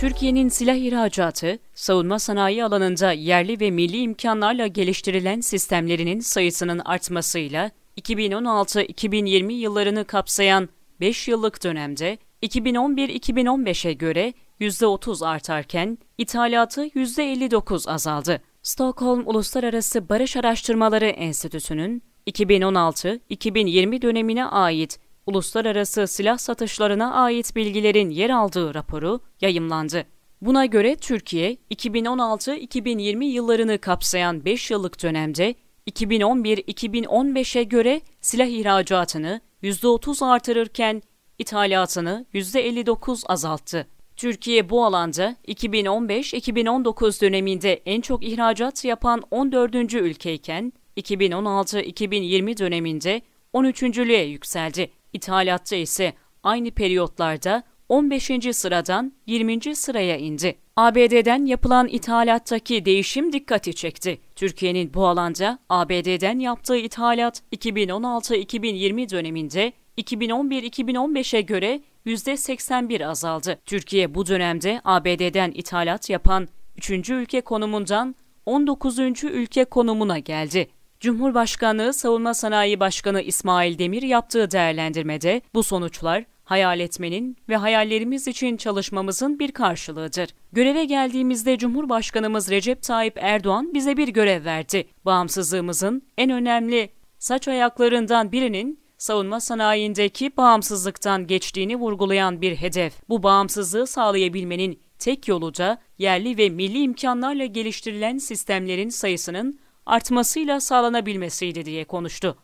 Türkiye'nin silah ihracatı, savunma sanayi alanında yerli ve milli imkanlarla geliştirilen sistemlerinin sayısının artmasıyla 2016-2020 yıllarını kapsayan 5 yıllık dönemde 2011-2015'e göre %30 artarken ithalatı %59 azaldı. Stockholm Uluslararası Barış Araştırmaları Enstitüsü'nün 2016-2020 dönemine ait uluslararası silah satışlarına ait bilgilerin yer aldığı raporu yayımlandı. Buna göre Türkiye, 2016-2020 yıllarını kapsayan 5 yıllık dönemde 2011-2015'e göre silah ihracatını %30 artırırken ithalatını %59 azalttı. Türkiye bu alanda 2015-2019 döneminde en çok ihracat yapan 14. ülkeyken 2016-2020 döneminde 13.lüğe yükseldi. İthalatta ise aynı periyotlarda 15. sıradan 20. sıraya indi. ABD'den yapılan ithalattaki değişim dikkati çekti. Türkiye'nin bu alanda ABD'den yaptığı ithalat 2016-2020 döneminde 2011-2015'e göre %81 azaldı. Türkiye bu dönemde ABD'den ithalat yapan 3. ülke konumundan 19. ülke konumuna geldi. Cumhurbaşkanlığı Savunma Sanayi Başkanı İsmail Demir yaptığı değerlendirmede bu sonuçlar hayal etmenin ve hayallerimiz için çalışmamızın bir karşılığıdır. Göreve geldiğimizde Cumhurbaşkanımız Recep Tayyip Erdoğan bize bir görev verdi. Bağımsızlığımızın en önemli saç ayaklarından birinin savunma sanayindeki bağımsızlıktan geçtiğini vurgulayan bir hedef. Bu bağımsızlığı sağlayabilmenin tek yolu da yerli ve milli imkanlarla geliştirilen sistemlerin sayısının artmasıyla sağlanabilmesiydi diye konuştu.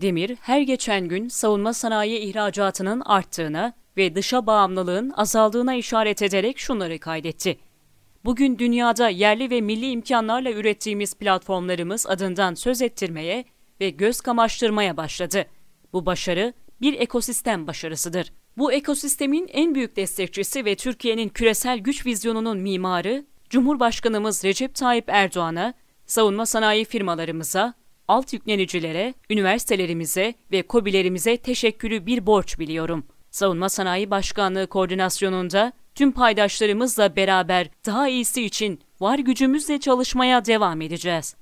Demir, her geçen gün savunma sanayi ihracatının arttığına ve dışa bağımlılığın azaldığına işaret ederek şunları kaydetti. Bugün dünyada yerli ve milli imkanlarla ürettiğimiz platformlarımız adından söz ettirmeye ve göz kamaştırmaya başladı. Bu başarı bir ekosistem başarısıdır. Bu ekosistemin en büyük destekçisi ve Türkiye'nin küresel güç vizyonunun mimarı, Cumhurbaşkanımız Recep Tayyip Erdoğan'a, savunma sanayi firmalarımıza, alt yüklenicilere, üniversitelerimize ve KOBİ'lerimize teşekkürü bir borç biliyorum. Savunma Sanayi Başkanlığı koordinasyonunda tüm paydaşlarımızla beraber daha iyisi için var gücümüzle çalışmaya devam edeceğiz.